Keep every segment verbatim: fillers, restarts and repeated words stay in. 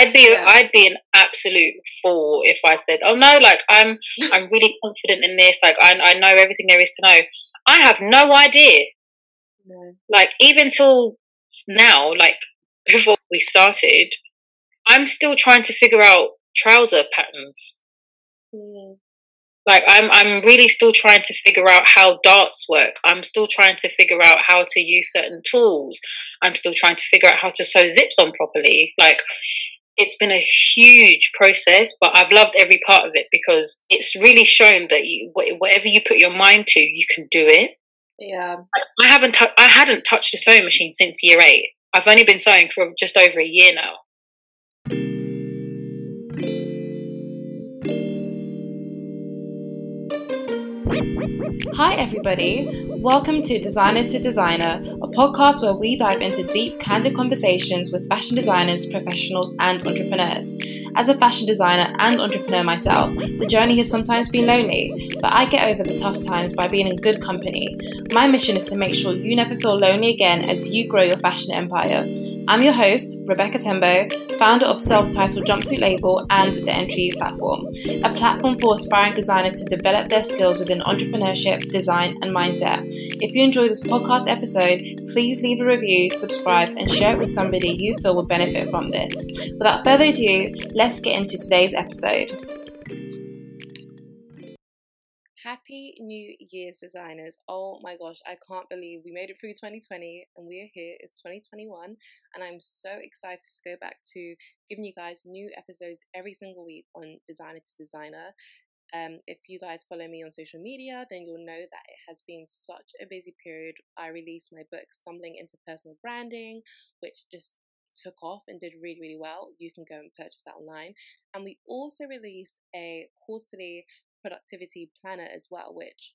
I'd be yeah. I'd be an absolute fool if I said, oh no, like I'm I'm really confident in this, like I I know everything there is to know. I have no idea. No. Like even till now, like before we started, I'm still trying to figure out trouser patterns. Yeah. Like I'm I'm really still trying to figure out how darts work. I'm still trying to figure out how to use certain tools. I'm still trying to figure out how to sew zips on properly. Like it's been a huge process, but I've loved every part of it because it's really shown that you, whatever you put your mind to, you can do it. Yeah. I, I haven't tu- I hadn't touched a sewing machine since year eight. I've only been sewing for just over a year now. Hi everybody, welcome to Designer to Designer, a podcast where we dive into deep, candid conversations with fashion designers, professionals and entrepreneurs. As a fashion designer and entrepreneur myself, the journey has sometimes been lonely, but I get over the tough times by being in good company. My mission is to make sure you never feel lonely again as you grow your fashion empire. I'm your host, Rebecca Tembo, founder of self-titled Jumpsuit Label and The Entry Platform, a platform for aspiring designers to develop their skills within entrepreneurship, design, and mindset. If you enjoy this podcast episode, please leave a review, subscribe, and share it with somebody you feel will benefit from this. Without further ado, let's get into today's episode. Happy New Year's, designers. Oh my gosh, I can't believe we made it through twenty twenty and we are here. It's twenty twenty-one and I'm so excited to go back to giving you guys new episodes every single week on Designer to Designer. Um, if you guys follow me on social media, then you'll know that it has been such a busy period. I released my book, Stumbling into Personal Branding, which just took off and did really, really well. You can go and purchase that online. And we also released a quarterly productivity planner as well, which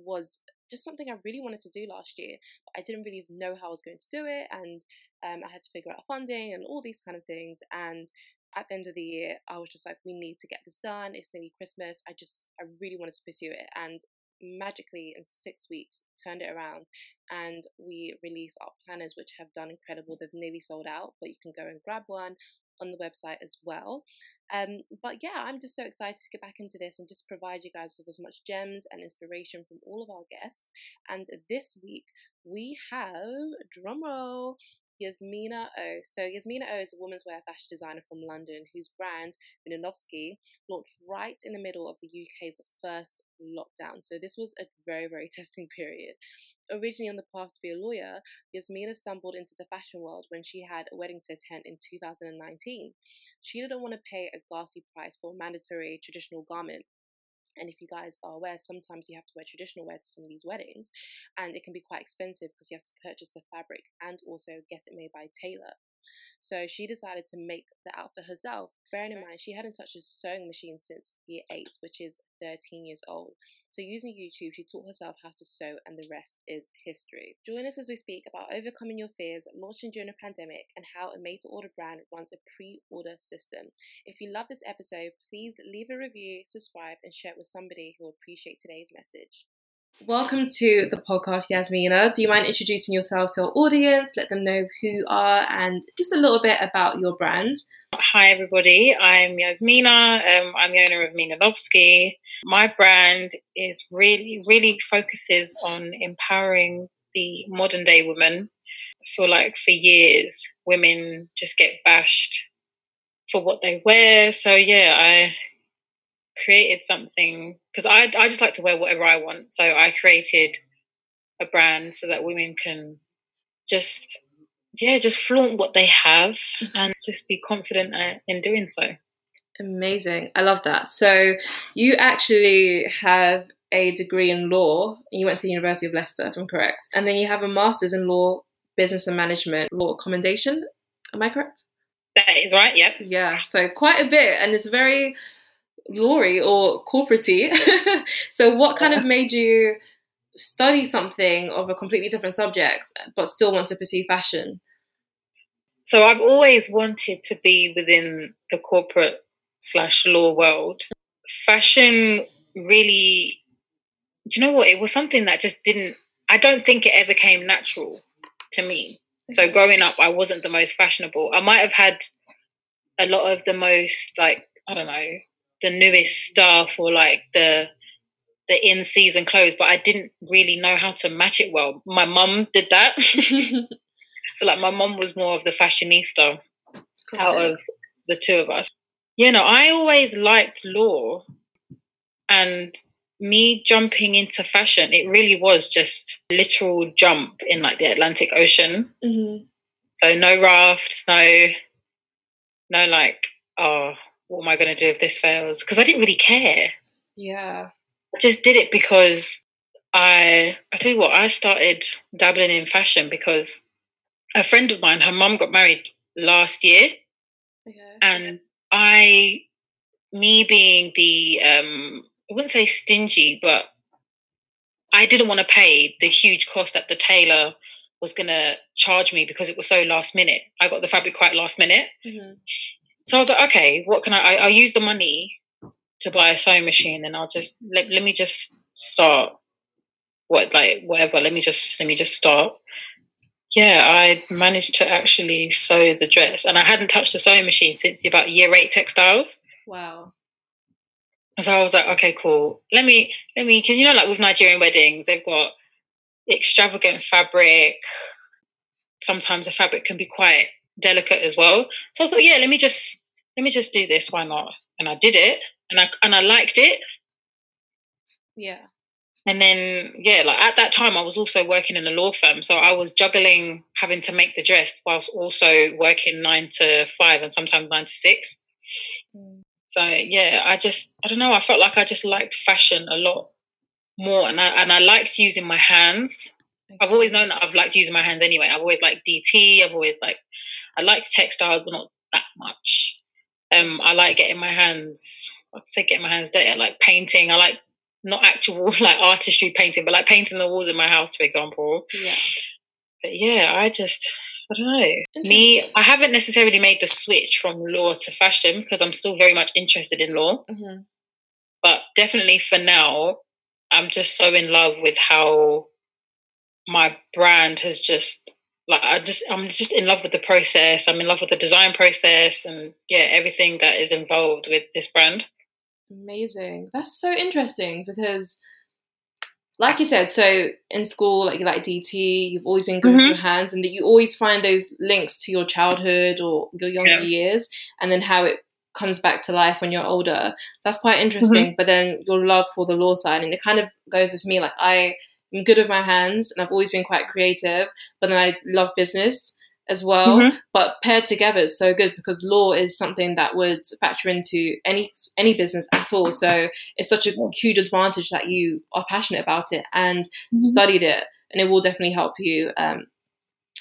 was just something I really wanted to do last year, but I didn't really know how I was going to do it, and um, I had to figure out funding and all these kind of things. And at the end of the year, I was just like, we need to get this done. It's nearly Christmas. I just I really wanted to pursue it, and magically in six weeks turned it around, and we released our planners, which have done incredible. They've nearly sold out, but you can go and grab one on the website as well. Um, but yeah, I'm just so excited to get back into this and just provide you guys with as much gems and inspiration from all of our guests. And this week we have, drumroll, Yasmina O. So Yasmina O is a women's wear fashion designer from London whose brand, Minanovsky, launched right in the middle of the U K's first lockdown. So this was a very, very testing period. Originally on the path to be a lawyer, Yasmina stumbled into the fashion world when she had a wedding to attend in two thousand nineteen. She didn't want to pay a ghastly price for a mandatory traditional garment. And if you guys are aware, sometimes you have to wear traditional wear to some of these weddings, and it can be quite expensive because you have to purchase the fabric and also get it made by a tailor. So she decided to make the outfit herself. Bearing in mind, she hadn't touched a sewing machine since year eight, which is thirteen years old. So using YouTube, she taught herself how to sew, and the rest is history. Join us as we speak about overcoming your fears, launching during a pandemic, and how a made-to-order brand runs a pre-order system. If you love this episode, please leave a review, subscribe, and share it with somebody who will appreciate today's message. Welcome to the podcast, Yasmina. Do you mind introducing yourself to our audience? Let them know who you are and just a little bit about your brand. Hi, everybody. I'm Yasmina. Um, I'm the owner of Minanovsky. My brand is really, really focuses on empowering the modern day woman. I feel like for years, women just get bashed for what they wear. So yeah, I created something because I, I just like to wear whatever I want. So I created a brand so that women can just, yeah, just flaunt what they have and just be confident in doing so. Amazing. I love that. So you actually have a degree in law. You went to the University of Leicester, if I'm correct. And then you have a master's in law, business and management, law accommodation. Am I correct? That is right. Yep. Yeah. So quite a bit. And it's very lawy or corporate-y. So what kind yeah. of made you study something of a completely different subject, but still want to pursue fashion? So I've always wanted to be within the corporate slash law world. Fashion really, do you know what, it was something that just didn't, I don't think it ever came natural to me. So growing up, I wasn't the most fashionable. I might have had a lot of the most, like, I don't know, the newest stuff or like the the in-season clothes, but I didn't really know how to match it well. My mum did that. So like my mum was more of the fashionista cool. out of the two of us. You know, I always liked law, and me jumping into fashion, it really was just a literal jump in like the Atlantic Ocean. Mm-hmm. So no raft, no, no like, oh, what am I going to do if this fails? Because I didn't really care. Yeah. I just did it because I, I tell you what, I started dabbling in fashion because a friend of mine, her mum got married last year. Okay. And I, me being the, um, I wouldn't say stingy, but I didn't want to pay the huge cost that the tailor was going to charge me because it was so last minute. I got the fabric quite last minute. Mm-hmm. So I was like, okay, what can I, I I'll use the money to buy a sewing machine, and I'll just let, let me just start what like whatever let me just let me just start. Yeah, I managed to actually sew the dress, and I hadn't touched the sewing machine since about year eight textiles. Wow. So I was like, okay, cool, let me let me because you know, like with Nigerian weddings, they've got extravagant fabric. Sometimes the fabric can be quite delicate as well. So I was like, yeah, let me just let me just do this, why not? And I did it. And I and I liked it. Yeah. And then, yeah, like at that time I was also working in a law firm. So I was juggling having to make the dress whilst also working nine to five and sometimes nine to six. Mm. So, yeah, I just, I don't know, I felt like I just liked fashion a lot more. And I, and I liked using my hands. Okay. I've always known that I've liked using my hands anyway. I've always liked D T. I've always liked, I liked textiles, but not that much. Um, I like getting my hands... I'd say get my hands dirty. I like painting. I like not actual like artistry painting, but like painting the walls in my house, for example. Yeah. But yeah, I just, I don't know. Okay. Me, I haven't necessarily made the switch from law to fashion because I'm still very much interested in law. Mm-hmm. But definitely for now, I'm just so in love with how my brand has just, like, I just, I'm just in love with the process. I'm in love with the design process and yeah, everything that is involved with this brand. Amazing. That's so interesting because like you said, so in school, like you like D T, you've always been good mm-hmm. with your hands, and that you always find those links to your childhood or your younger yeah. years, and then how it comes back to life when you're older. That's quite interesting. Mm-hmm. But then your love for the law side, and it kind of goes with me. Like I am good with my hands and I've always been quite creative, but then I love business as well. Mm-hmm. But paired together is so good because law is something that would factor into any any business at all. So it's such a huge advantage that you are passionate about it and mm-hmm. studied it, and it will definitely help you um,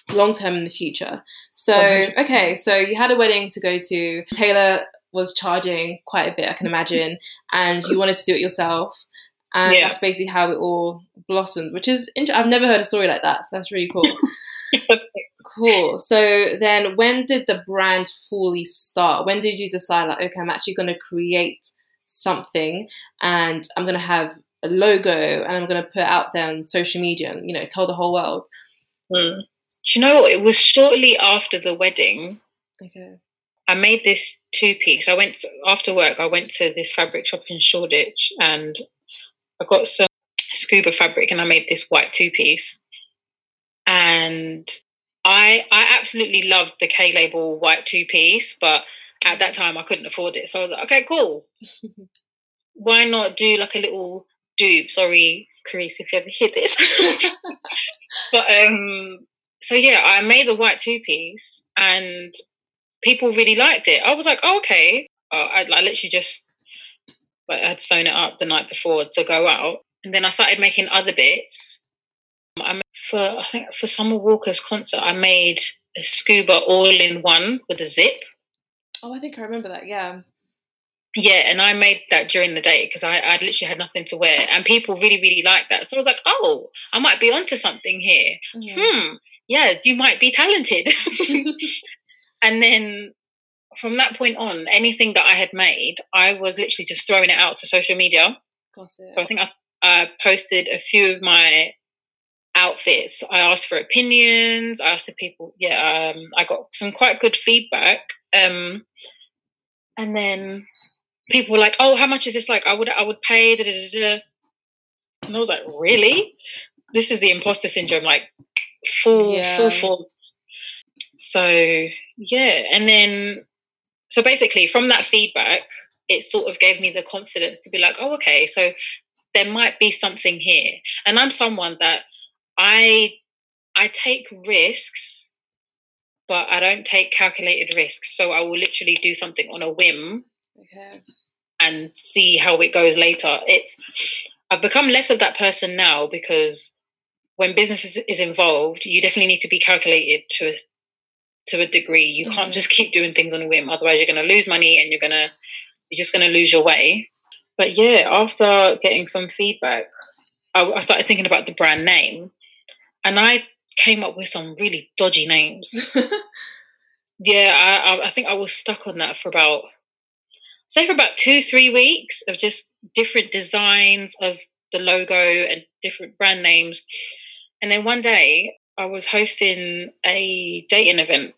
long term in the future. So mm-hmm. okay, so you had a wedding to go to. Taylor was charging quite a bit, I can imagine, and you wanted to do it yourself. And yeah. that's basically how it all blossomed, which is int- I've never heard a story like that, so that's really cool. Cool. So then when did the brand fully start? When did you decide, like, okay, I'm actually going to create something and I'm going to have a logo and I'm going to put it out there on social media and, you know, tell the whole world? Mm. Do you know what? It was shortly after the wedding. Okay. I made this two-piece. I went to, after work, I went to this fabric shop in Shoreditch and I got some scuba fabric and I made this white two-piece. And I I absolutely loved the K-Label white two-piece, but at that time I couldn't afford it. So I was like, okay, cool. Why not do like a little dupe? Sorry, Carice, if you ever hear this. But um, so yeah, I made the white two-piece and people really liked it. I was like, oh, okay. Uh, I, I literally just like, I had sewn it up the night before to go out. And then I started making other bits. I made for I think for Summer Walker's concert, I made a scuba all-in-one with a zip. Oh, I think I remember that. Yeah, yeah, and I made that during the day because I I literally had nothing to wear, and people really really liked that. So I was like, oh, I might be onto something here. Yeah. Hmm. Yes, you might be talented. And then from that point on, anything that I had made, I was literally just throwing it out to social media. Got it. So I think I I posted a few of my outfits. I asked for opinions. I asked the people, yeah, um, I got some quite good feedback. Um, And then people were like, oh, how much is this? Like, I would I would pay. Da, da, da, da. And I was like, really? This is the imposter syndrome, like full, yeah. full force. So, yeah. And then, so basically from that feedback, it sort of gave me the confidence to be like, oh, okay, so there might be something here. And I'm someone that I I take risks, but I don't take calculated risks. So I will literally do something on a whim okay. and see how it goes later. It's I've become less of that person now because when business is, is involved, you definitely need to be calculated to a, to a degree. You mm-hmm. can't just keep doing things on a whim. Otherwise, you're going to lose money and you're going to you're just going to lose your way. But yeah, after getting some feedback, I, I started thinking about the brand name, and I came up with some really dodgy names. yeah, I, I, I think I was stuck on that for about, say, for about two, three weeks of just different designs of the logo and different brand names. And then one day, I was hosting a dating event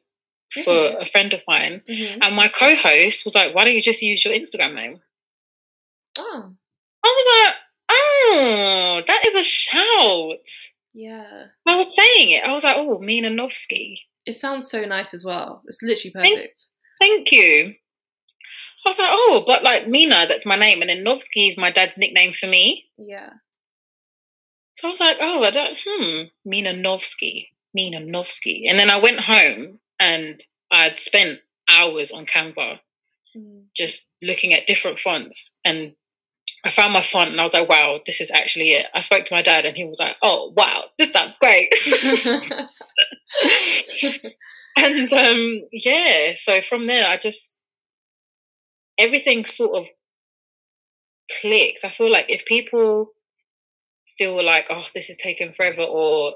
for mm-hmm. a friend of mine, mm-hmm. and my co-host was like, "Why don't you just use your Instagram name?" Oh, I was like, "Oh, that is a shout!" Yeah, I was saying it. I was like, "Oh, Minanovsky." It sounds so nice as well. It's literally perfect. Thank, thank you. I was like, "Oh, but like Mina, that's my name, and then Novsky is my dad's nickname for me." Yeah. So I was like, "Oh, I don't." Hmm, Minanovsky, Minanovsky, and then I went home and I'd spent hours on Canva. Just looking at different fonts, and I found my font and I was like, wow, this is actually it. I spoke to my dad and he was like, oh wow, this sounds great. And um yeah so from there I just everything sort of clicks. I feel like if people feel like, oh, this is taking forever, or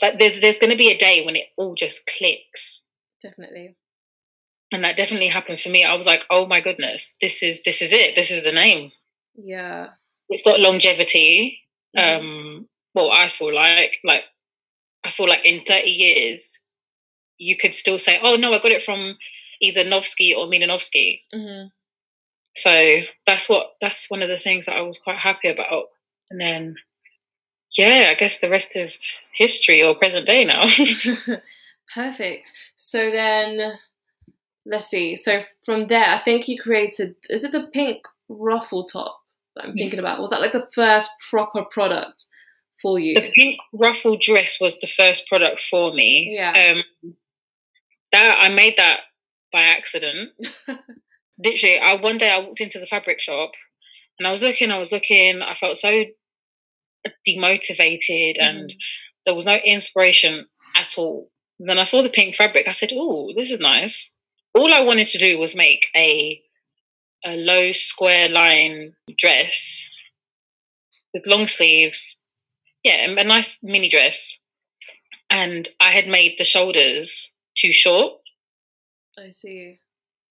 but there, there's going to be a day when it all just clicks. Definitely. And that definitely happened for me. I was like, oh my goodness, this is this is it. This is the name. Yeah. It's got longevity. Mm-hmm. Um, well, I feel like, like, I feel like in thirty years, you could still say, oh no, I got it from either Novsky or Minanovsky. Mm-hmm. So that's what, that's one of the things that I was quite happy about. And then, yeah, I guess the rest is history or present day now. Perfect. So then... Let's see. So from there, I think you created, is it the pink ruffle top that I'm thinking about? Was that like the first proper product for you? The pink ruffle dress was the first product for me. Yeah. Um, that I made that by accident. Literally, I one day I walked into the fabric shop and I was looking, I was looking, I felt so demotivated mm. and there was no inspiration at all. And then I saw the pink fabric. I said, oh, this is nice. All I wanted to do was make a a low square line dress with long sleeves. Yeah, a nice mini dress. And I had made the shoulders too short. I see.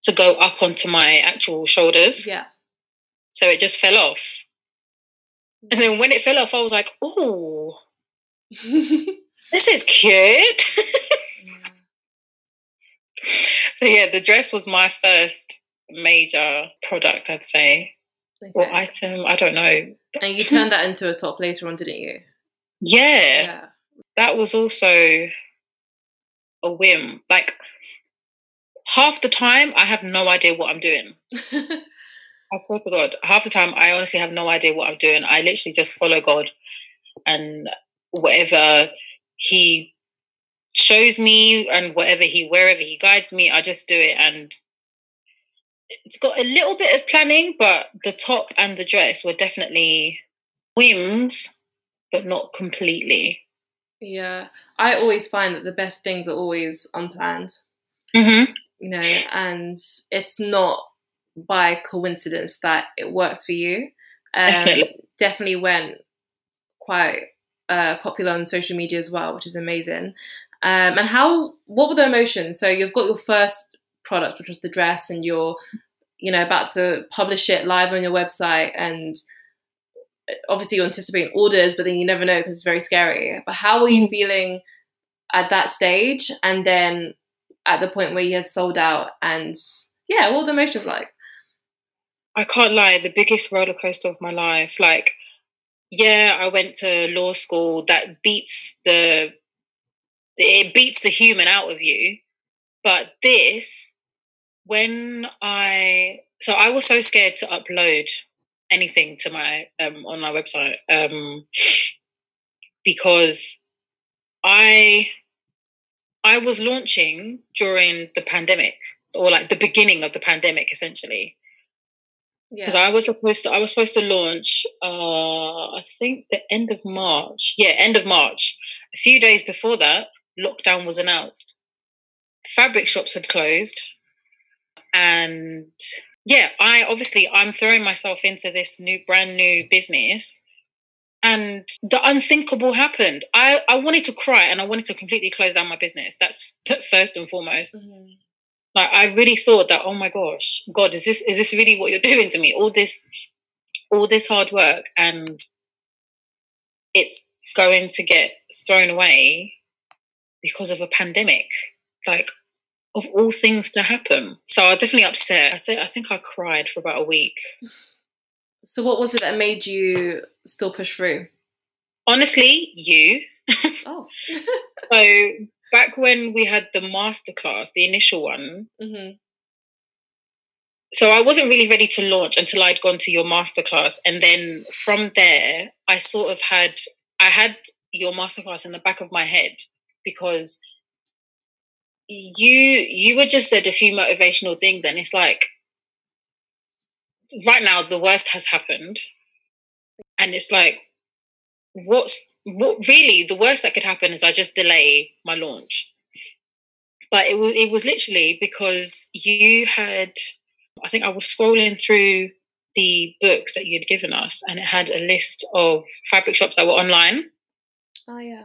To go up onto my actual shoulders. Yeah. So it just fell off. And then when it fell off, I was like, oh, this is cute. So yeah, the dress was my first major product, I'd say, okay. or item. I don't know. And you turned that into a top later on, didn't you? Yeah, yeah. That was also a whim. Like half the time, I have no idea what I'm doing. I swear to God, half the time I honestly have no idea what I'm doing. I literally just follow God, and whatever He shows me and whatever he wherever he guides me, I just do it. And it's got a little bit of planning, but the top and the dress were definitely whims, but not completely. Yeah, I always find that the best things are always unplanned. Mm-hmm. You know, and it's not by coincidence that it worked for you. Um, definitely. definitely went quite uh, popular on social media as well, which is amazing. Um, and how, what were the emotions? So you've got your first product, which was the dress, and you're, you know, about to publish it live on your website, and obviously you're anticipating orders, but then you never know because it's very scary. But how were you feeling at that stage? And then at the point where you had sold out and yeah, what were the emotions like? I can't lie, the biggest roller coaster of my life. Like, yeah, I went to law school. That beats the, it beats the human out of you. But this, when I, so I was so scared to upload anything to my, um, on my website, um, because I, I was launching during the pandemic, or like the beginning of the pandemic, essentially. Because yeah. I was supposed to, I was supposed to launch, uh, I think the end of March. Yeah, end of March. A few days before that, lockdown was announced. Fabric shops had closed, and yeah, I obviously I'm throwing myself into this new, brand new business, and the unthinkable happened. I I wanted to cry, and I wanted to completely close down my business. That's first and foremost. Mm-hmm. Like, I really thought that, oh my gosh, God, is this is this really what you're doing to me? All this, all this hard work, and it's going to get thrown away because of a pandemic. Like, of all things to happen. So I was definitely upset. I said, I think I cried for about a week. So what was it that made you still push through? Honestly, you. Oh. So back when we had the masterclass, the initial one, mm-hmm. So I wasn't really ready to launch until I'd gone to your masterclass. And then from there, I sort of had, I had your masterclass in the back of my head, because you you were just said a few motivational things, and it's like, right now the worst has happened, and it's like, what's what really the worst that could happen is I just delay my launch. But it was it was literally because you had, I think I was scrolling through the books that you'd given us, and it had a list of fabric shops that were online. Oh yeah.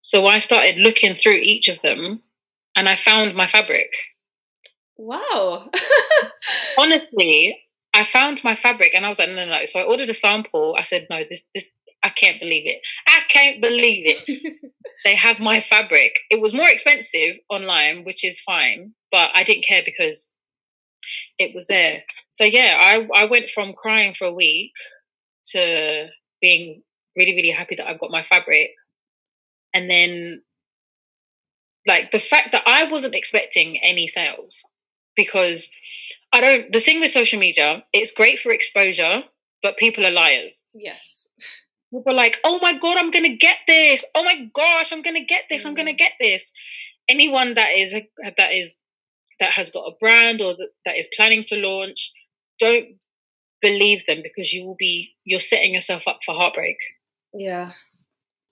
So I started looking through each of them, and I found my fabric. Wow. Honestly, I found my fabric, and I was like, no, no, no. So I ordered a sample. I said, no, this, this, I can't believe it. I can't believe it. They have my fabric. It was more expensive online, which is fine, but I didn't care because it was there. So yeah, I, I went from crying for a week to being really, really happy that I've got my fabric. And then, like, the fact that I wasn't expecting any sales, because I don't, the thing with social media, it's great for exposure, but people are liars. Yes. People are like, oh my God, I'm going to get this. Oh my gosh, I'm going to get this. Mm. I'm going to get this. Anyone that is, that is, that has got a brand or that is planning to launch, don't believe them, because you will be, you're setting yourself up for heartbreak. Yeah.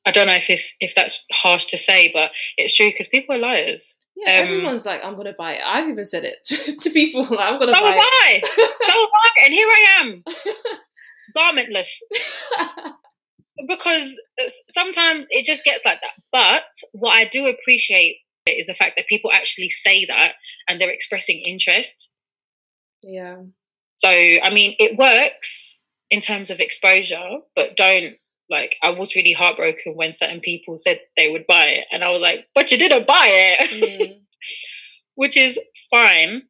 I don't know if it's, if that's harsh to say, but it's true, because people are liars. Yeah, um, everyone's like, I'm going to buy it. I've even said it to people. Like, I'm going to so buy I. it. So am I. And here I am, garmentless. Because sometimes it just gets like that. But what I do appreciate is the fact that people actually say that, and they're expressing interest. Yeah. So, I mean, it works in terms of exposure, but don't. Like, I was really heartbroken when certain people said they would buy it. And I was like, but you didn't buy it, mm. Which is fine.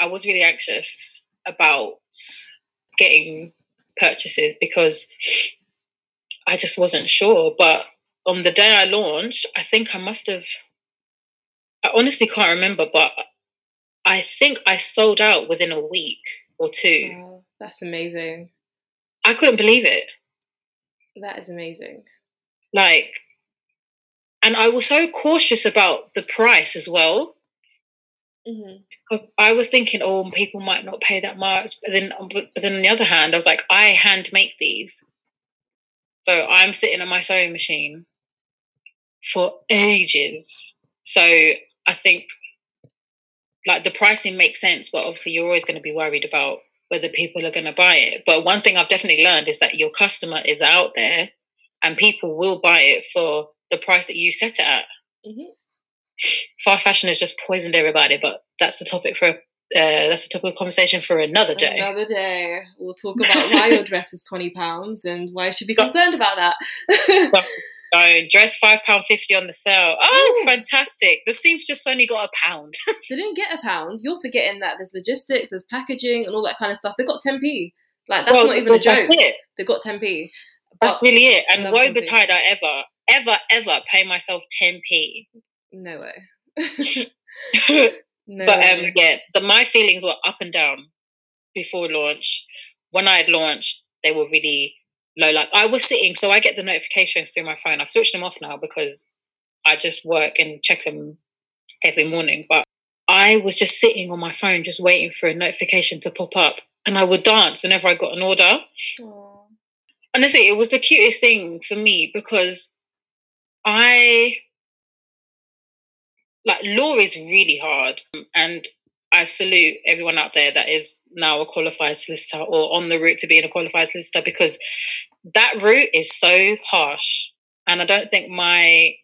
I was really anxious about getting purchases because I just wasn't sure. But on the day I launched, I think I must have, I honestly can't remember, but I think I sold out within a week or two. Wow, that's amazing. I couldn't believe it. That is amazing. Like, and I was so cautious about the price as well. Mm-hmm. Because I was thinking, oh, people might not pay that much. But then, but then on the other hand, I was like, I hand make these. So I'm sitting on my sewing machine for ages. So I think, like, the pricing makes sense, but obviously you're always going to be worried about whether people are going to buy it. But one thing I've definitely learned is that your customer is out there, and people will buy it for the price that you set it at. Mm-hmm. Fast fashion has just poisoned everybody, but that's a topic for uh, that's a topic of conversation for another day. Another day, we'll talk about why your dress is twenty pounds and why you should be concerned about that. phone. Dress five pounds fifty on the sale. Oh, Ooh. fantastic. The seamstress only got a pound. They didn't get a pound. You're forgetting that there's logistics, there's packaging and all that kind of stuff. They got ten p. Like, that's well, not even well, a joke. That's it. They got ten p. But that's really it. And woe betide I ever, ever, ever pay myself ten p. No way. no but way. um, yeah, the, my feelings were up and down before launch. When I had launched, they were really low. Like, I was sitting, so I get the notifications through my phone. I've switched them off now because I just work and check them every morning. But I was just sitting on my phone, just waiting for a notification to pop up. And I would dance whenever I got an order. Aww. Honestly, it was the cutest thing for me because I, like, law is really hard. And I salute everyone out there that is now a qualified solicitor or on the route to being a qualified solicitor, because that route is so harsh. And I don't think my,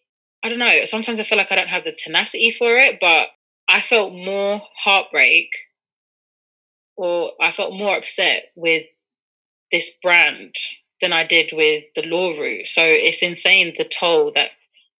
I don't know, sometimes I feel like I don't have the tenacity for it, but I felt more heartbreak or I felt more upset with this brand than I did with the law route. So it's insane the toll that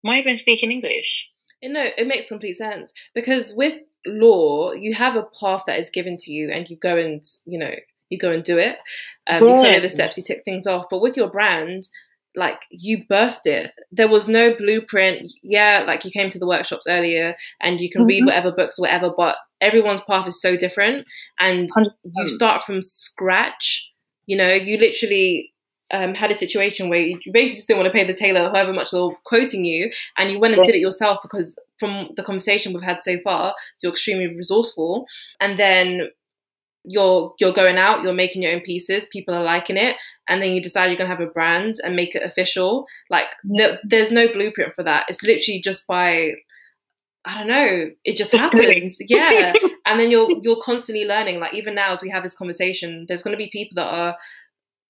might have been speaking English. You know, it makes complete sense because with law, you have a path that is given to you and you go and, you know, you go and do it. Um, right. You follow the steps, you tick things off. But with your brand, like, you birthed it. There was no blueprint. Yeah, like, you came to the workshops earlier and you can mm-hmm. read whatever books or whatever, but everyone's path is so different. And one hundred percent. You start from scratch. You know, you literally um, had a situation where you basically just didn't want to pay the tailor however much they're quoting you, and you went and yeah. did it yourself because from the conversation we've had so far, you're extremely resourceful. And then you're you're going out, you're making your own pieces, people are liking it, and then you decide you're going to have a brand and make it official. Like, yeah. the, there's no blueprint for that. It's literally just by... I don't know, it just, just happens. Yeah. And then you're you're constantly learning. Like, even now as we have this conversation, there's going to be people that are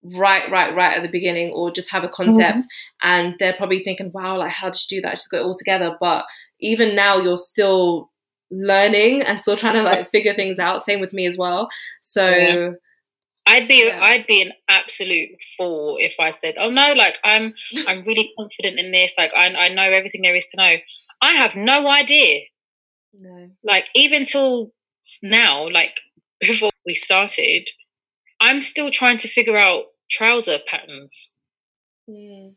right, right, right at the beginning or just have a concept mm-hmm. and they're probably thinking, wow, like, how did you do that? I just got it all together. But even now you're still learning and still trying to, like, figure things out. Same with me as well. So yeah. I'd be yeah. I'd be an absolute fool if I said, oh no, like, I'm I'm really confident in this. Like, I I know everything there is to know. I have no idea. No. Like, even till now, like, before we started, I'm still trying to figure out trouser patterns. Mm.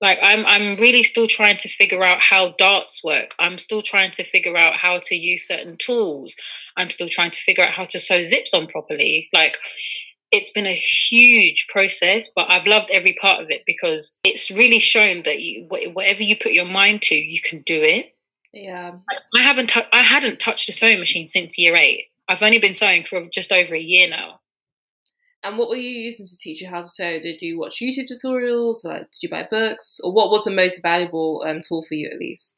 Like, I'm I'm really still trying to figure out how darts work. I'm still trying to figure out how to use certain tools. I'm still trying to figure out how to sew zips on properly. Like, it's been a huge process, but I've loved every part of it because it's really shown that you, whatever you put your mind to, you can do it. Yeah. I haven't, tu- I hadn't touched a sewing machine since year eight. I've only been sewing for just over a year now. And what were you using to teach you how to sew? Did you watch YouTube tutorials? Or did you buy books? Or what was the most valuable um, tool for you, at least?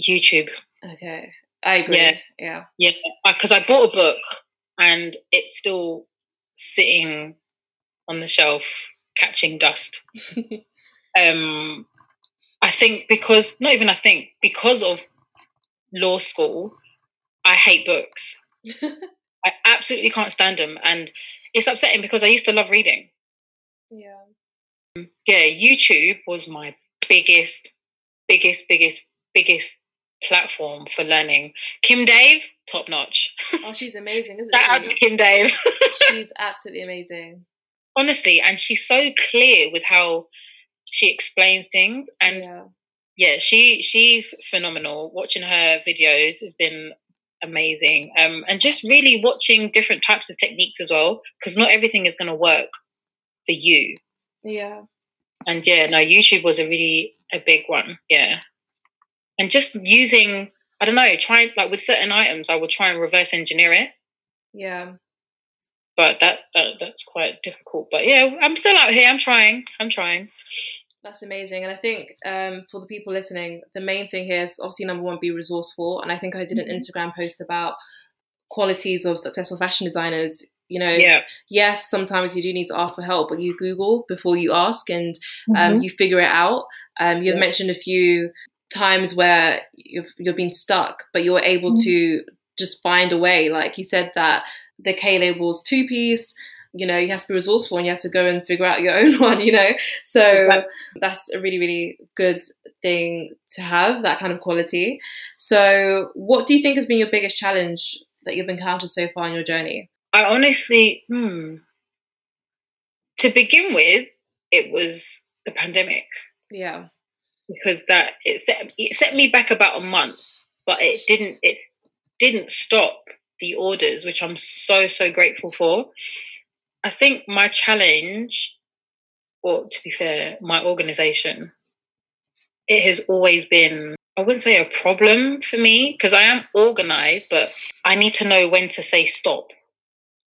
YouTube. Okay. I agree. Yeah. Yeah. Yeah. Because I bought a book and it's still sitting on the shelf catching dust. um I think because not even I think because of law school, I hate books. I absolutely can't stand them, and it's upsetting because I used to love reading. Yeah. Um, yeah, YouTube was my biggest biggest biggest biggest platform for learning. Kim Dave, top notch. Oh, she's amazing, isn't she? Shout out to Kim Dave. She's absolutely amazing. Honestly, and she's so clear with how she explains things. And yeah, yeah she she's phenomenal. Watching her videos has been amazing. Um, and just really watching different types of techniques as well, because not everything is going to work for you. Yeah. And yeah, no, YouTube was a really a big one. Yeah. And just using, I don't know, trying, like, with certain items, I would try and reverse engineer it. Yeah. But that, that that's quite difficult. But yeah, I'm still out here. I'm trying. I'm trying. That's amazing. And I think um, for the people listening, the main thing here is obviously, number one, be resourceful. And I think I did an Instagram post about qualities of successful fashion designers. You know, yeah. Yes, sometimes you do need to ask for help, but you Google before you ask and um, mm-hmm. you figure it out. Um, you've yeah. mentioned a few times where you've you're being stuck, but you're able mm-hmm. to just find a way. Like you said that the K-Label's two-piece, you know, you have to be resourceful and you have to go and figure out your own one, you know. So that's a really, really good thing to have, that kind of quality. So what do you think has been your biggest challenge that you've encountered so far in your journey? I honestly, hmm, to begin with, it was the pandemic. Yeah. Because that, it set, it set me back about a month, but it didn't, it didn't stop the orders, which I'm so, so grateful for. I think my challenge, or to be fair, my organisation, it has always been, I wouldn't say a problem for me, because I am organised, but I need to know when to say stop.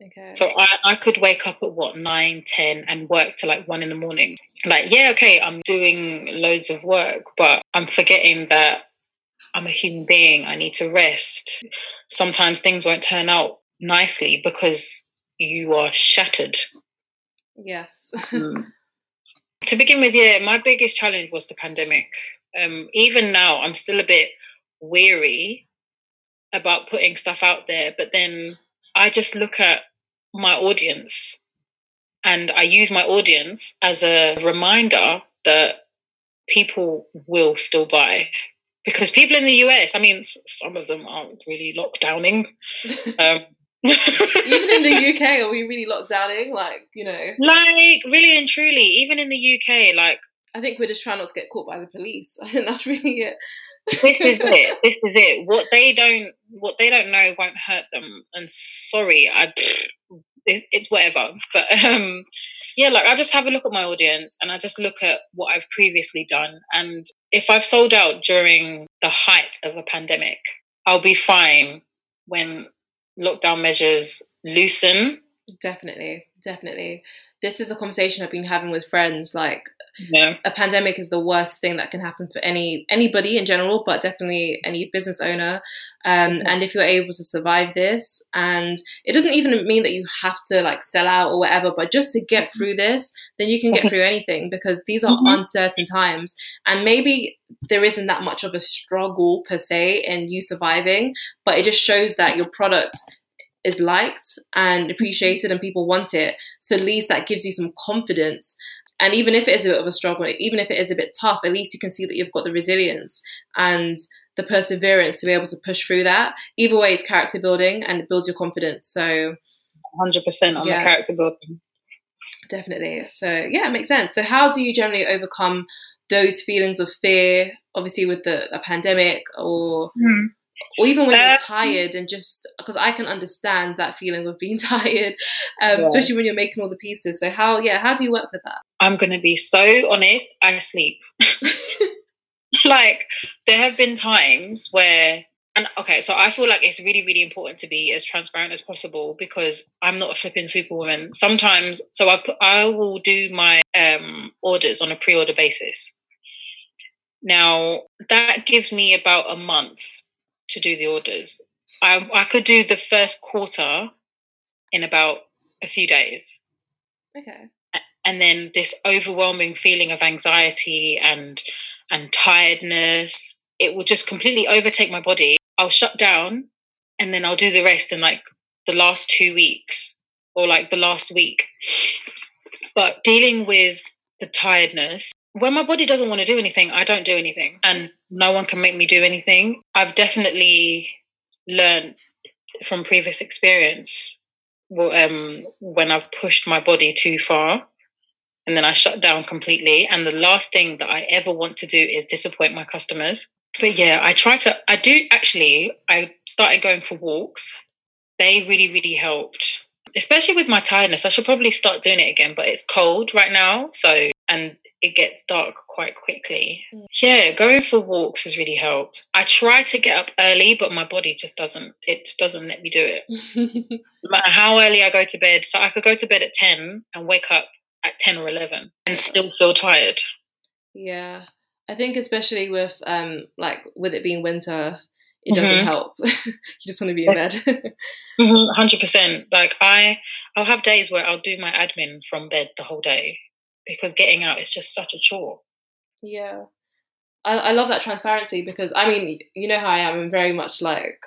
Okay. So I, I could wake up at, what, nine, ten and work till like one in the morning. Like, yeah, okay, I'm doing loads of work, but I'm forgetting that I'm a human being. I need to rest. Sometimes things won't turn out nicely because you are shattered. Yes. um, to begin with, yeah, my biggest challenge was the pandemic. Um, even now, I'm still a bit weary about putting stuff out there, but then I just look at my audience and I use my audience as a reminder that people will still buy. Because people in the U S, I mean, some of them aren't really lockdowning. Um, even in the U K, are we really lockdowning? Like, you know. Like, really and truly, even in the U K, like. I think we're just trying not to get caught by the police. I think that's really it. This is it. This is it. What they don't, what they don't know won't hurt them. And sorry, I, it's, it's whatever. But um, yeah, like I just have a look at my audience and I just look at what I've previously done. And if I've sold out during the height of a pandemic, I'll be fine when lockdown measures loosen. Definitely, definitely. This is a conversation I've been having with friends. Like, yeah. A pandemic is the worst thing that can happen for any anybody in general, but definitely any business owner. Um, mm-hmm. And if you're able to survive this, and it doesn't even mean that you have to like sell out or whatever, but just to get through this, then you can get through anything, because these are mm-hmm. uncertain times. And maybe there isn't that much of a struggle per se in you surviving, but it just shows that your product is liked and appreciated and people want it. So at least that gives you some confidence. And even if it is a bit of a struggle, even if it is a bit tough, at least you can see that you've got the resilience and the perseverance to be able to push through that. Either way, it's character building and it builds your confidence. So one hundred percent on yeah. the character building. Definitely. So yeah, it makes sense. So how do you generally overcome those feelings of fear, obviously with the, the pandemic, or... Mm. Or even when you're tired, and just because I can understand that feeling of being tired, um, yeah. especially when you're making all the pieces. So how, yeah, how do you work with that? I'm going to be so honest. I sleep. Like there have been times where, and okay, so I feel like it's really, really important to be as transparent as possible, because I'm not a flipping superwoman. Sometimes, so I put, I will do my um, orders on a pre-order basis. Now that gives me about a month to do the orders. I, I could do the first quarter in about a few days. Okay. And then this overwhelming feeling of anxiety and and tiredness, it will just completely overtake my body. I'll shut down and then I'll do the rest in like the last two weeks or like the last week. But dealing with the tiredness, when my body doesn't want to do anything, I don't do anything. And no one can make me do anything. I've definitely learned from previous experience um, when I've pushed my body too far and then I shut down completely. And the last thing that I ever want to do is disappoint my customers. But yeah, I try to, I do actually, I started going for walks. They really, really helped, especially with my tiredness. I should probably start doing it again, but it's cold right now. So, and it gets dark quite quickly. Yeah, going for walks has really helped. I try to get up early, but my body just doesn't, it just doesn't let me do it. No matter how early I go to bed. So I could go to bed at ten and wake up at ten or eleven and still feel tired. Yeah. I think especially with, um, like with it being winter, it doesn't mm-hmm. help. You just want to be in bed. mm-hmm, one hundred percent. Like I, I'll have days where I'll do my admin from bed the whole day, because getting out is just such a chore. Yeah. I, I love that transparency, because, I mean, you know how I am. I'm very much like,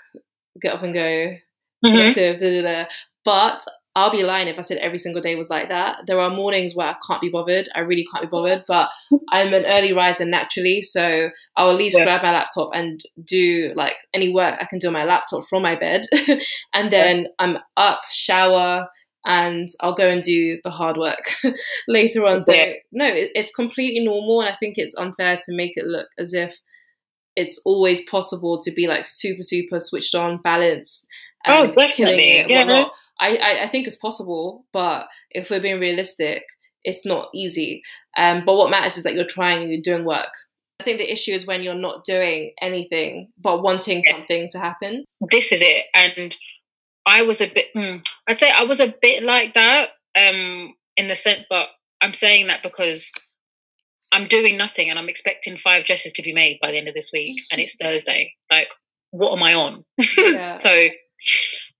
get up and go, mm-hmm. productive, da, da, da. But I'll be lying if I said every single day was like that. There are mornings where I can't be bothered. I really can't be bothered, but I'm an early riser naturally. So I'll at least yeah. grab my laptop and do like any work I can do on my laptop from my bed. And then yeah. I'm up, shower, and I'll go and do the hard work later on. So yeah. no, it, it's completely normal. And I think it's unfair to make it look as if it's always possible to be like super, super switched on, balanced. And oh, definitely. It, yeah. I, I think it's possible, but if we're being realistic, it's not easy. Um, but what matters is that you're trying and you're doing work. I think the issue is when you're not doing anything but wanting yeah. something to happen. This is it. And I was a bit, mm, I'd say I was a bit like that um, in the sense, but I'm saying that because I'm doing nothing and I'm expecting five dresses to be made by the end of this week and it's Thursday. Like, what am I on? Yeah. So...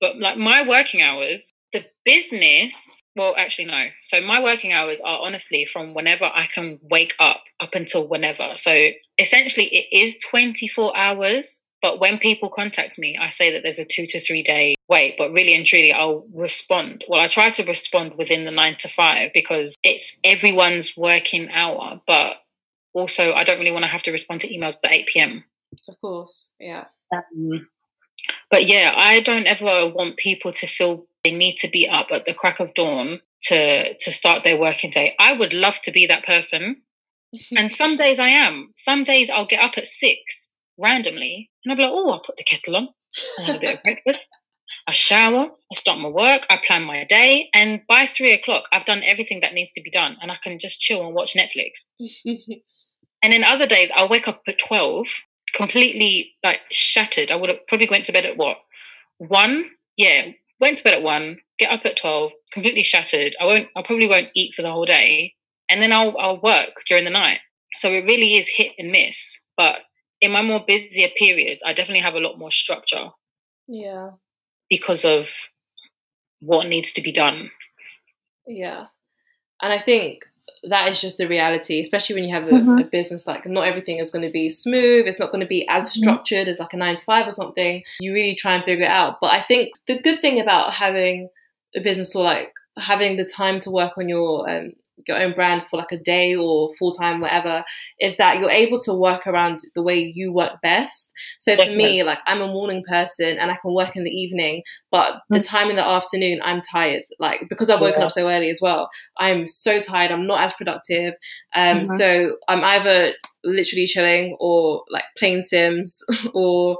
But like my working hours, the business, well, actually, no. So my working hours are honestly from whenever I can wake up, up until whenever. So essentially it is twenty-four hours. But when people contact me, I say that there's a two to three day wait. But really and truly, I'll respond. Well, I try to respond within the nine to five because it's everyone's working hour. But also I don't really want to have to respond to emails at eight p.m. Of course. Yeah. Um, But yeah, I don't ever want people to feel they need to be up at the crack of dawn to to start their working day. I would love to be that person. And some days I am. Some days I'll get up at six randomly and I'll be like, oh, I'll put the kettle on. I'll have a bit of breakfast. I shower. I start my work. I plan my day. And by three o'clock, I've done everything that needs to be done and I can just chill and watch Netflix. And then other days I'll wake up at twelve. Completely like shattered. I would have probably went to bed at what one yeah went to bed at one, get up at twelve, completely shattered. I won't I probably won't eat for the whole day, and then I'll I'll work during the night. So it really is hit and miss, but in my more busier periods I definitely have a lot more structure, yeah, because of what needs to be done. Yeah. And I think that is just the reality, especially when you have a, mm-hmm. a business. Like, not everything is going to be smooth. It's not going to be as structured mm-hmm. as like a nine to five or something. You really try and figure it out. But I think the good thing about having a business or like having the time to work on your um, your own brand for like a day or full time, whatever, is that you're able to work around the way you work best. So for me, like, I'm a morning person and I can work in the evening, but the time in the afternoon, I'm tired. Like, because I've woken yeah. up so early as well, I'm so tired. I'm not as productive. Um, mm-hmm. So I'm either literally chilling or like playing Sims or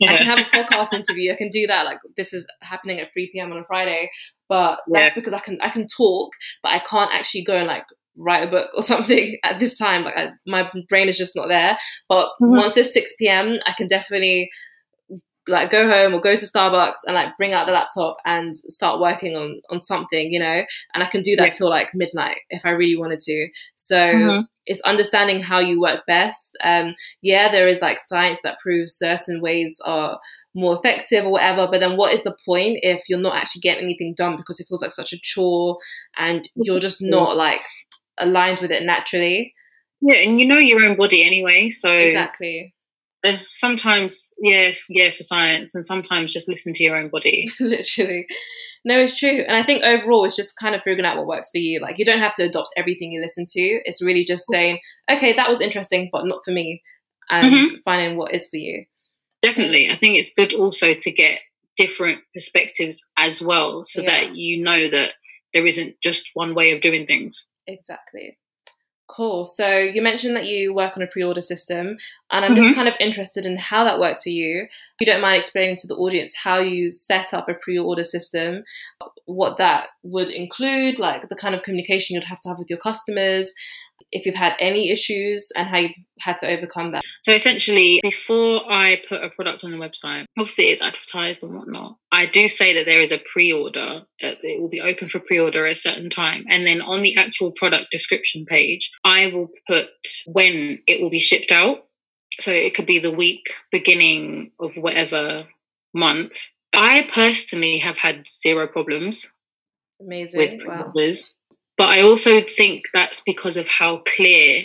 yeah. I can have a podcast interview. I can do that. Like, this is happening at three p.m. on a Friday. But that's yeah. because I can I can talk, but I can't actually go and like write a book or something at this time. Like, I, my brain is just not there. But mm-hmm. once it's six p.m, I can definitely like go home or go to Starbucks and like bring out the laptop and start working on, on something, you know, and I can do that yeah. till like midnight if I really wanted to. So mm-hmm. it's understanding how you work best. Um, yeah, there is like science that proves certain ways are more effective or whatever, but then what is the point if you're not actually getting anything done because it feels like such a chore and you're just not like aligned with it naturally? Yeah, and you know your own body anyway, so exactly. Sometimes yeah yeah for science, and sometimes just listen to your own body. Literally. No, it's true. And I think overall it's just kind of figuring out what works for you. Like, you don't have to adopt everything you listen to. It's really just saying, okay, that was interesting but not for me, and mm-hmm. finding what is for you. Definitely. I think it's good also to get different perspectives as well, so yeah. that you know that there isn't just one way of doing things. Exactly. Cool. So you mentioned that you work on a pre-order system, and I'm mm-hmm. just kind of interested in how that works for you. If you don't mind explaining to the audience how you set up a pre-order system, what that would include, like the kind of communication you'd have to have with your customers, if you've had any issues and how you've had to overcome that. So essentially, before I put a product on the website, obviously it's advertised and whatnot, I do say that there is a pre-order. It will be open for pre-order at a certain time. And then on the actual product description page, I will put when it will be shipped out. So it could be the week beginning of whatever month. I personally have had zero problems. Amazing. With pre-orders. Wow. But I also think that's because of how clear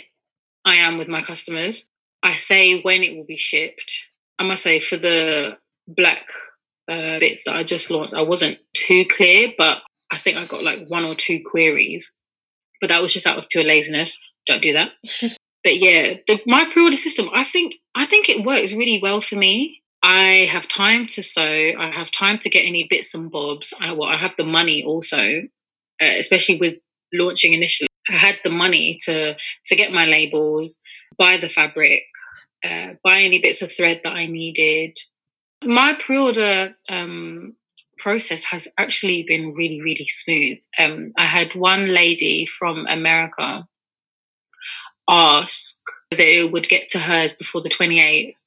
I am with my customers. I say when it will be shipped. I must say, for the black uh, bits that I just launched, I wasn't too clear, but I think I got like one or two queries, but that was just out of pure laziness. Don't do that. But yeah, the, my pre-order system, I think, I think it works really well for me. I have time to sew. I have time to get any bits and bobs. I, well, I have the money also, uh, especially with launching initially. I had the money to to get my labels, buy the fabric, uh, buy any bits of thread that I needed. My pre-order um, process has actually been really, really smooth. Um, I had one lady from America ask whether it would get to hers before the twenty-eighth,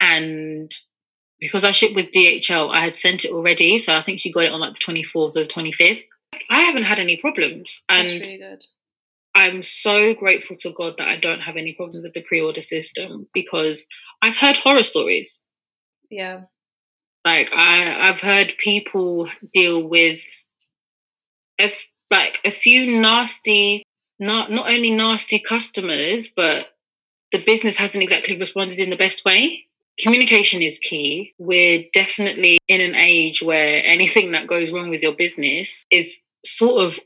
and because I shipped with D H L, I had sent it already, so I think she got it on like the twenty-fourth or the twenty-fifth. I haven't had any problems. That's and really good. I'm so grateful to God that I don't have any problems with the pre-order system, because I've heard horror stories. Yeah. Like, I, I've heard people deal with if, like a few nasty, not not only nasty customers, but the business hasn't exactly responded in the best way. Communication is key. We're definitely in an age where anything that goes wrong with your business is sort of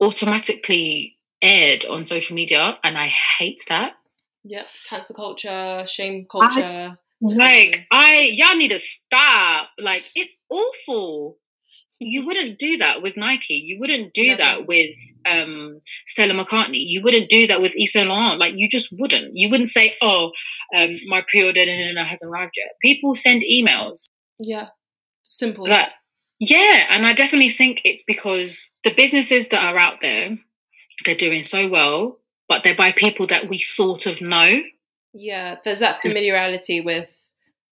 automatically aired on social media, and I hate that. Yep, cancel culture, shame culture. I, like, I, y'all need to stop. Like, it's awful. You wouldn't do that with Nike. You wouldn't do Never. that with um, Stella McCartney. You wouldn't do that with Issa Laurent. Like, you just wouldn't. You wouldn't say, oh, um, my pre-order hasn't arrived yet. People send emails. Yeah. Simple. Like, yeah. And I definitely think it's because the businesses that are out there, they're doing so well, but they're by people that we sort of know. Yeah. There's that familiarity with.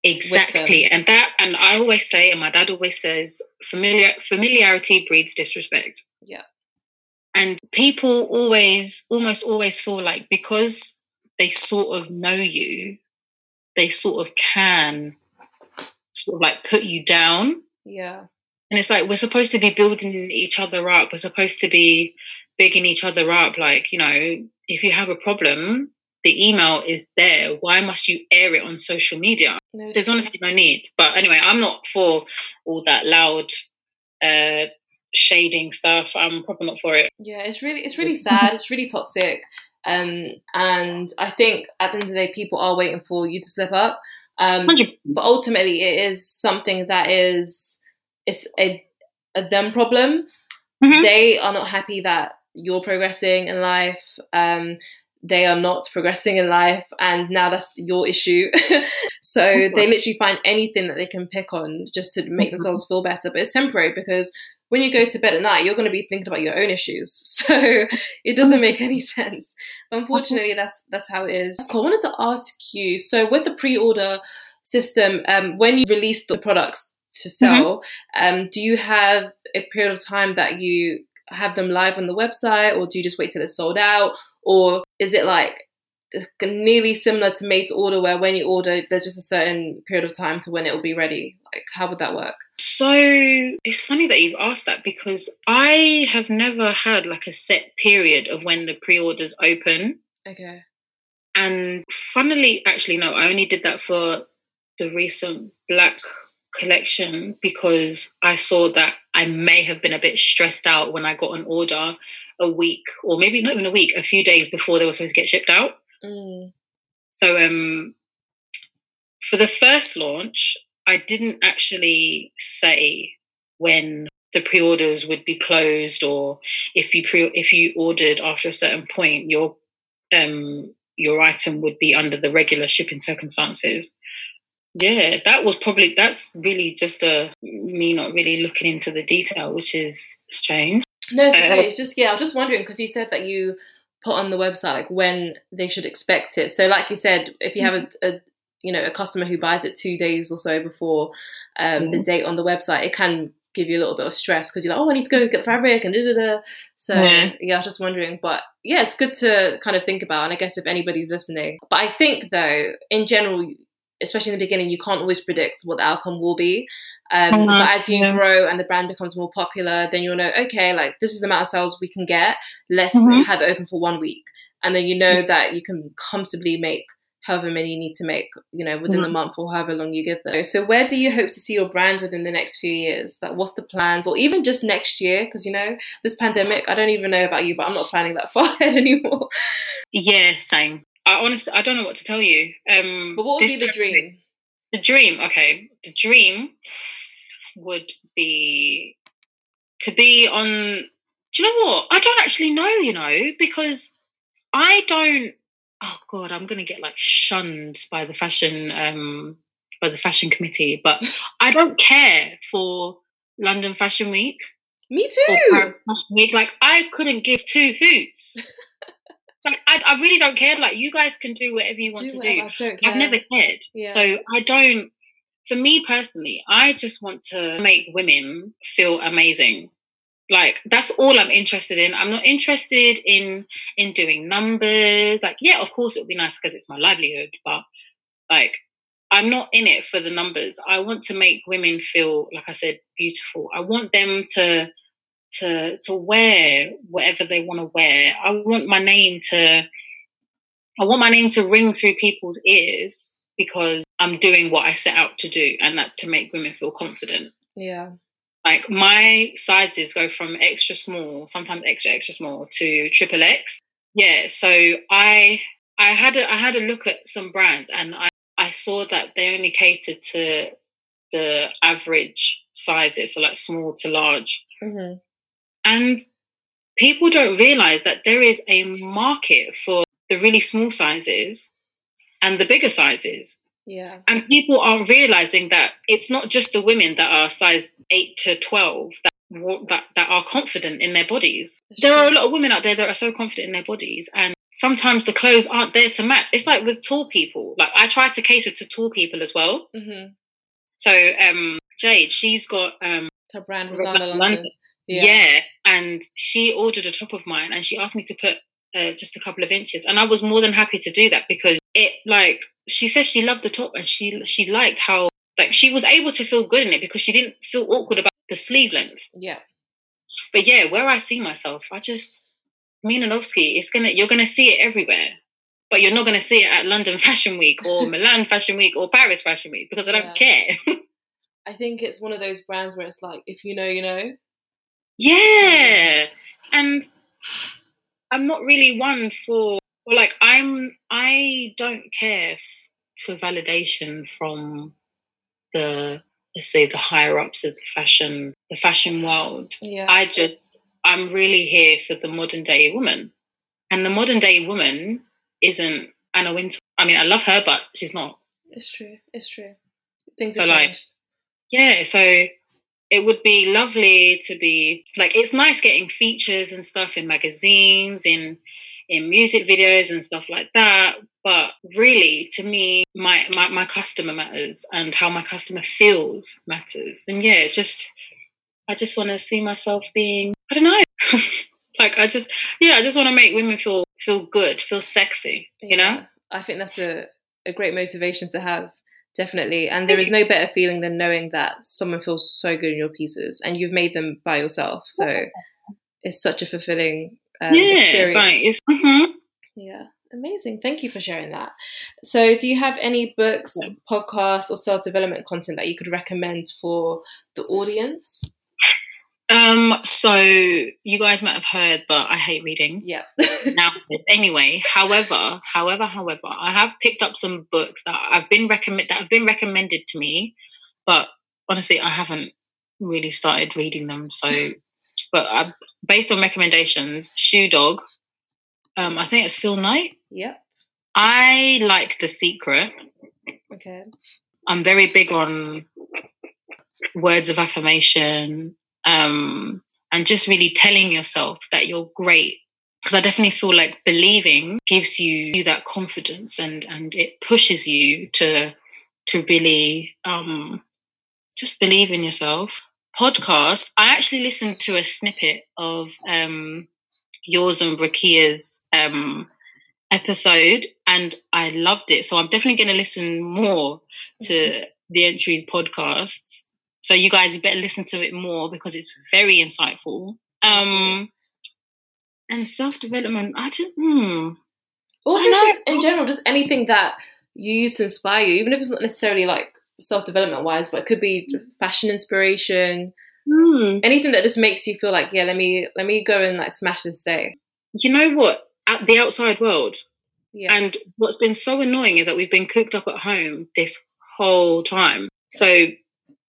Exactly. And that, and I always say, and my dad always says, familiar familiarity breeds disrespect. Yeah. And people always, almost always feel like because they sort of know you, they sort of can sort of like put you down. Yeah. And it's like, we're supposed to be building each other up. We're supposed to be bigging each other up. Like, you know, if you have a problem, the email is there. Why must you air it on social media? No, there's honestly no need. But anyway, I'm not for all that loud uh, shading stuff. I'm probably not for it. Yeah, it's really, it's really sad. It's really toxic. Um, and I think at the end of the day, people are waiting for you to slip up. Um, but ultimately, it is something that is it's a, a them problem. Mm-hmm. They are not happy that you're progressing in life. Um, they are not progressing in life, and now that's your issue. So they literally find anything that they can pick on just to make themselves feel better. But it's temporary, because when you go to bed at night, you're going to be thinking about your own issues. So it doesn't make any sense. But unfortunately, that's that's how it is. So I wanted to ask you, so with the pre-order system, um, when you release the products to sell, mm-hmm. um, do you have a period of time that you have them live on the website, or do you just wait till they're sold out? Or is it like nearly similar to made to order, where when you order, there's just a certain period of time to when it will be ready? Like, how would that work? So it's funny that you've asked that, because I have never had like a set period of when the pre-orders open. Okay. And funnily, actually, no, I only did that for the recent Black collection, because I saw that I may have been a bit stressed out when I got an order a week, or maybe not even a week, a few days before they were supposed to get shipped out. Mm. So um, for the first launch, I didn't actually say when the pre-orders would be closed, or if you pre- if you ordered after a certain point, your um your item would be under the regular shipping circumstances. Yeah, that was probably, that's really just a me not really looking into the detail, which is strange. No, it's okay. It's just, yeah, I was just wondering, because you said that you put on the website, like, when they should expect it. So, like you said, if you have a, a you know, a customer who buys it two days or so before um, mm. the date on the website, it can give you a little bit of stress, because you're like, oh, I need to go get fabric and da-da-da. So, yeah. yeah, I was just wondering. But, yeah, it's good to kind of think about, and I guess if anybody's listening. But I think, though, in general, especially in the beginning, you can't always predict what the outcome will be. Um, uh-huh. But as you yeah. grow and the brand becomes more popular, then you'll know, okay, like, this is the amount of sales we can get. Let's mm-hmm. have it open for one week. And then you know that you can comfortably make however many you need to make, you know, within mm-hmm. the month or however long you give them. So where do you hope to see your brand within the next few years? Like, what's the plans, or even just next year? Because, you know, this pandemic, I don't even know about you, but I'm not planning that far ahead anymore. Yeah, same. I honestly, I don't know what to tell you. Um, but what would be the dream? The dream, okay. The dream would be to be on... Do you know what? I don't actually know, you know, because I don't... Oh, God, I'm going to get, like, shunned by the fashion um, by the fashion committee, but I don't care for London Fashion Week. Me too! Fashion Week. Like, I couldn't give two hoots. Like, I, I really don't care. Like, you guys can do whatever you want do to well, do. I've never cared. Yeah. So I don't... For me personally, I just want to make women feel amazing. Like, that's all I'm interested in. I'm not interested in in doing numbers. Like, yeah, of course it would be nice because it's my livelihood, but, like, I'm not in it for the numbers. I want to make women feel, like I said, beautiful. I want them to to to wear whatever they want to wear. I want my name to I want my name to ring through people's ears because I'm doing what I set out to do, and that's to make women feel confident. Yeah. Like, my sizes go from extra small, sometimes extra, extra small, to triple X. Yeah, so I I had a, I had a look at some brands, and I, I saw that they only catered to the average sizes, so, like, small to large. Mm-hmm. And people don't realise that there is a market for the really small sizes and the bigger sizes. Yeah. And people aren't realising that it's not just the women that are size eight to twelve that that, that are confident in their bodies. Sure. There are a lot of women out there that are so confident in their bodies, and sometimes the clothes aren't there to match. It's like with tall people. Like, I try to cater to tall people as well. Mm-hmm. So um, Jade, she's got... Um, her brand, Rosanna London. Yeah. yeah, and she ordered a top of mine, and she asked me to put uh, just a couple of inches, and I was more than happy to do that because it, like... She said she loved the top, and she she liked how, like, she was able to feel good in it because she didn't feel awkward about the sleeve length. Yeah. But yeah, where I see myself, I just, Minanovsky, it's gonna you're gonna see it everywhere, but you're not gonna see it at London Fashion Week or Milan Fashion Week or Paris Fashion Week because I don't yeah. care. I think it's one of those brands where it's like, if you know, you know. Yeah, and I'm not really one for. Well, like, I'm, I don't care f- for validation from the, let's say, the higher ups of the fashion, the fashion world. Yeah. I just, I'm really here for the modern day woman, and the modern day woman isn't Anna Wintour. I mean, I love her, but she's not. It's true. It's true. Things so are like, changed. Yeah. So. It would be lovely to be like, it's nice getting features and stuff in magazines, in in music videos and stuff like that. But really, to me, my, my, my customer matters, and how my customer feels matters. And yeah, it's just, I just want to see myself being, I don't know. Like, I just, yeah, I just want to make women feel, feel good, feel sexy, yeah. You know? I think that's a, a great motivation to have. Definitely. And there is no better feeling than knowing that someone feels so good in your pieces and you've made them by yourself. So it's such a fulfilling um, yeah, experience. Right. Mm-hmm. Yeah. Amazing. Thank you for sharing that. So do you have any books, yeah. podcasts or self-development content that you could recommend for the audience? Um, so you guys might have heard, but I hate reading. Yeah. Now, anyway, however, however, however, I have picked up some books that I've been recommend that have been recommended to me, but honestly, I haven't really started reading them. So, but I, based on recommendations, Shoe Dog. Um, I think it's Phil Knight. Yeah. I like The Secret. Okay. I'm very big on words of affirmation. Um, and just really telling yourself that you're great, because I definitely feel like believing gives you that confidence, and, and it pushes you to to really um, just believe in yourself. Podcast, I actually listened to a snippet of um, yours and Rakia's um, episode, and I loved it. So I'm definitely going to listen more to mm-hmm. the Entries podcasts. So you guys, you better listen to it more because it's very insightful. Um, and self-development, I don't... Hmm. Or I know, just in general, just anything that you use to inspire you, even if it's not necessarily like self-development wise, but it could be fashion inspiration, mm. anything that just makes you feel like, yeah, let me let me go and like smash this day. You know what? Out the outside world. Yeah. And what's been so annoying is that we've been cooped up at home this whole time. So,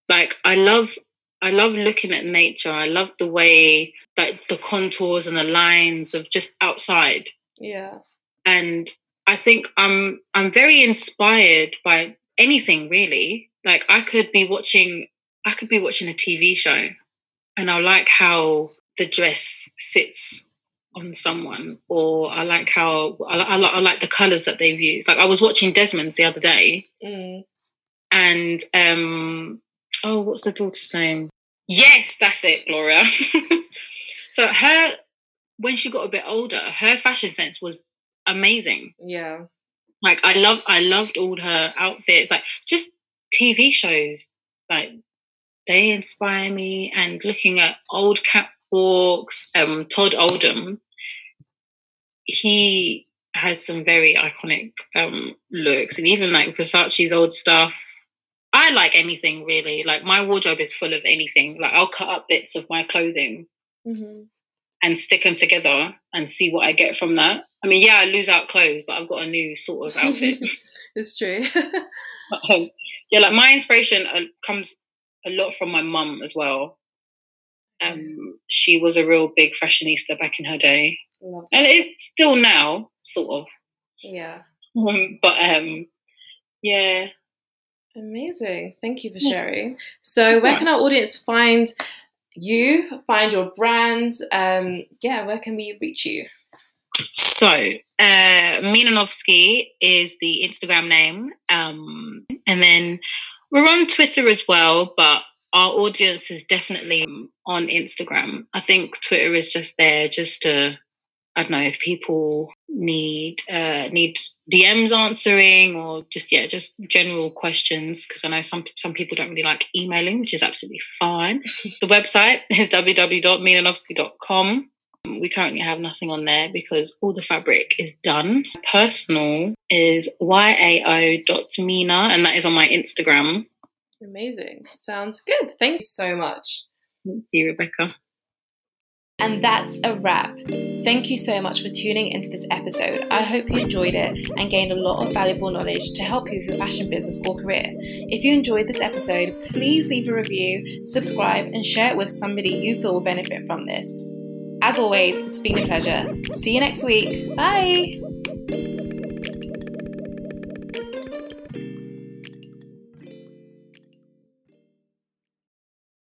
like, I love, I love looking at nature. I love the way, like, the contours and the lines of just outside. Yeah. And I think I'm, I'm very inspired by anything really. Like, I could be watching, I could be watching a T V show, and I like how the dress sits on someone, or I like how I, I, I like the colours that they've used. Like, I was watching Desmond's the other day, mm. and um, oh, what's the daughter's name? Yes, that's it, Gloria. So her, when she got a bit older, her fashion sense was amazing. Yeah, like I love, I loved all her outfits. Like, just T V shows, like they inspire me. And looking at old catwalks, um, Todd Oldham. He has some very iconic um, looks, and even like Versace's old stuff. I like anything really. Like, my wardrobe is full of anything. Like, I'll cut up bits of my clothing mm-hmm. and stick them together and see what I get from that. I mean, yeah, I lose out clothes, but I've got a new sort of outfit. It's true. um, yeah, like my inspiration uh, comes a lot from my mum as well. Um, she was a real big fashionista back in her day. Love and it's still now, sort of. Yeah. Um, but, um, yeah. Amazing. Thank you for sharing. So where can our audience find you, find your brand? Um, yeah, where can we reach you? So uh, Minanovsky is the Instagram name. Um, and then we're on Twitter as well, but our audience is definitely on Instagram. I think Twitter is just there just to, I don't know, if people need uh, need D Ms answering, or just, yeah, just general questions, because I know some some people don't really like emailing, which is absolutely fine. The website is w w w dot minanovsky dot com. We currently have nothing on there because all the fabric is done. Personal is yao.mina, and that is on my Instagram. Amazing. Sounds good. Thank you so much. Thank you, Rebecca. And that's a wrap. Thank you so much for tuning into this episode. I hope you enjoyed it and gained a lot of valuable knowledge to help you with your fashion business or career. If you enjoyed this episode, please leave a review, subscribe, and share it with somebody you feel will benefit from this. As always, it's been a pleasure. See you next week. Bye.